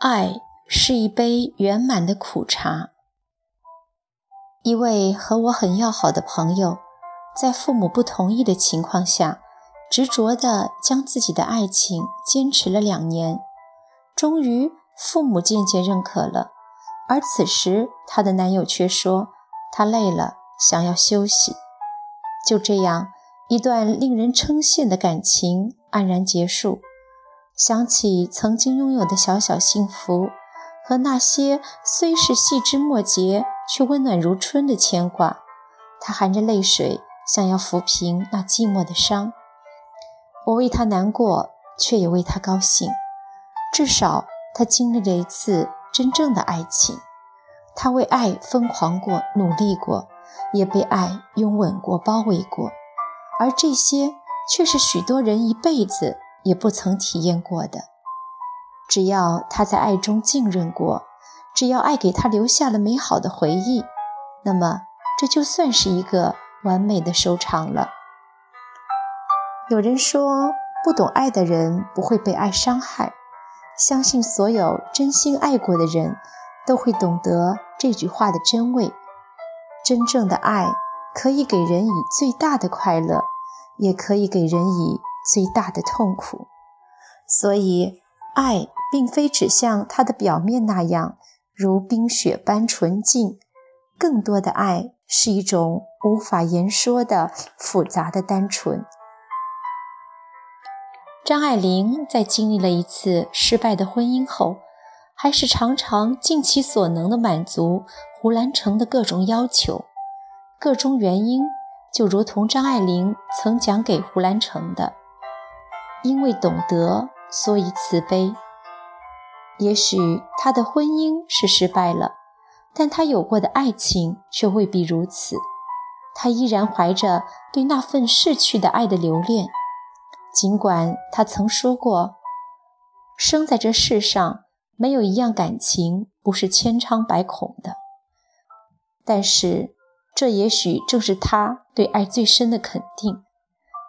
爱是一杯圆满的苦茶。一位和我很要好的朋友，在父母不同意的情况下，执着地将自己的爱情坚持了2年，终于父母渐渐认可了。而此时她的男友却说她累了，想要休息。就这样，一段令人称羡的感情黯然结束。想起曾经拥有的小小幸福，和那些虽是细枝末节却温暖如春的牵挂，他含着泪水想要抚平那寂寞的伤。我为他难过，却也为他高兴。至少他经历了一次真正的爱情，他为爱疯狂过，努力过，也被爱拥吻过，包围过，而这些却是许多人一辈子也不曾体验过的。只要他在爱中浸润过，只要爱给他留下了美好的回忆，那么这就算是一个完美的收场了。有人说，不懂爱的人不会被爱伤害，相信所有真心爱过的人都会懂得这句话的真味。真正的爱可以给人以最大的快乐，也可以给人以最大的痛苦。所以爱并非只像它的表面那样如冰雪般纯净，更多的爱是一种无法言说的复杂的单纯。张爱玲在经历了一次失败的婚姻后，还是常常尽其所能地满足胡兰成的各种要求。各种原因就如同张爱玲曾讲给胡兰成的，因为懂得，所以慈悲。也许他的婚姻是失败了，但他有过的爱情却未必如此。他依然怀着对那份逝去的爱的留恋，尽管他曾说过，生在这世上没有一样感情不是千疮百孔的。但是这也许正是他对爱最深的肯定，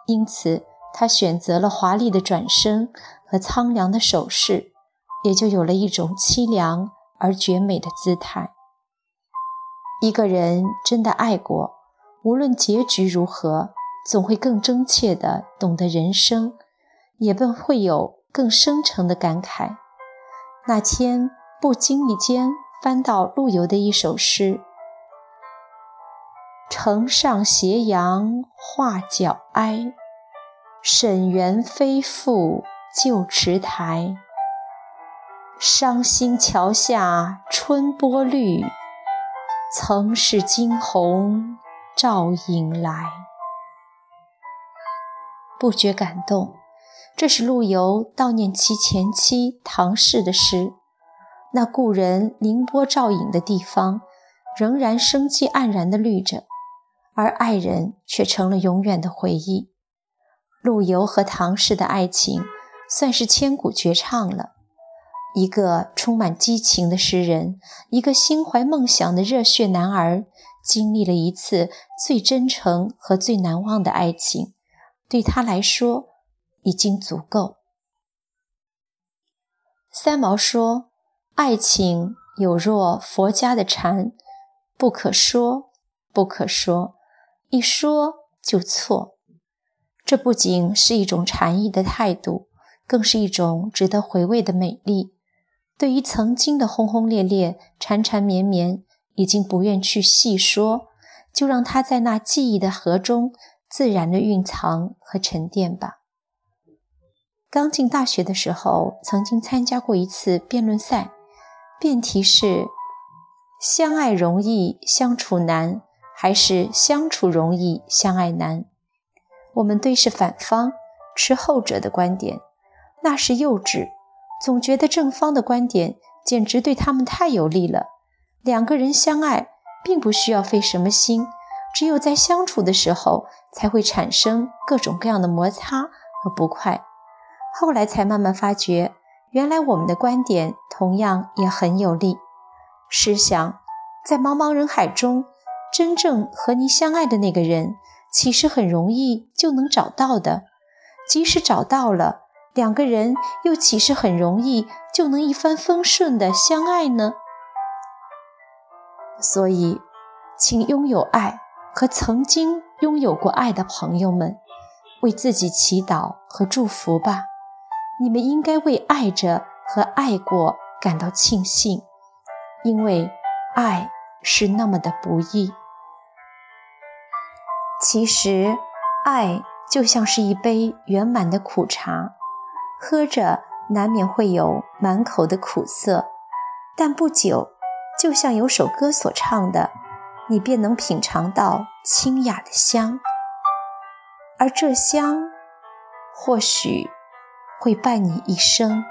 因此他选择了华丽的转身和苍凉的手势，也就有了一种凄凉而绝美的姿态。一个人真的爱过，无论结局如何，总会更真切地懂得人生，也便会有更深沉的感慨。那天不经意间翻到陆游的一首诗，城上斜阳画角哀，沈园飞复旧池台。伤心桥下春波绿，曾是惊鸿照影来。不觉感动，这是陆游悼念其前妻唐氏的诗。那故人凌波照影的地方，仍然生机盎然地绿着，而爱人却成了永远的回忆。陆游和唐氏的爱情算是千古绝唱了。一个充满激情的诗人，一个心怀梦想的热血男儿，经历了一次最真诚和最难忘的爱情，对他来说已经足够。三毛说，爱情有若佛家的禅，不可说，不可说，一说就错。这不仅是一种禅意的态度，更是一种值得回味的美丽。对于曾经的轰轰烈烈、缠缠绵绵，已经不愿去细说，就让它在那记忆的河中自然的蕴藏和沉淀吧。刚进大学的时候，曾经参加过一次辩论赛，辩题是相爱容易相处难，还是相处容易相爱难。我们对是反方，持后者的观点，那是幼稚，总觉得正方的观点简直对他们太有利了。两个人相爱并不需要费什么心，只有在相处的时候才会产生各种各样的摩擦和不快。后来才慢慢发觉，原来我们的观点同样也很有利。试想，在茫茫人海中，真正和你相爱的那个人，其实很容易就能找到的。即使找到了，两个人又岂是很容易就能一帆风顺的相爱呢？所以，请拥有爱和曾经拥有过爱的朋友们，为自己祈祷和祝福吧。你们应该为爱着和爱过感到庆幸，因为爱是那么的不易。其实，爱就像是一杯圆满的苦茶，喝着难免会有满口的苦涩，但不久，就像有首歌所唱的，你便能品尝到清雅的香，而这香或许会伴你一生。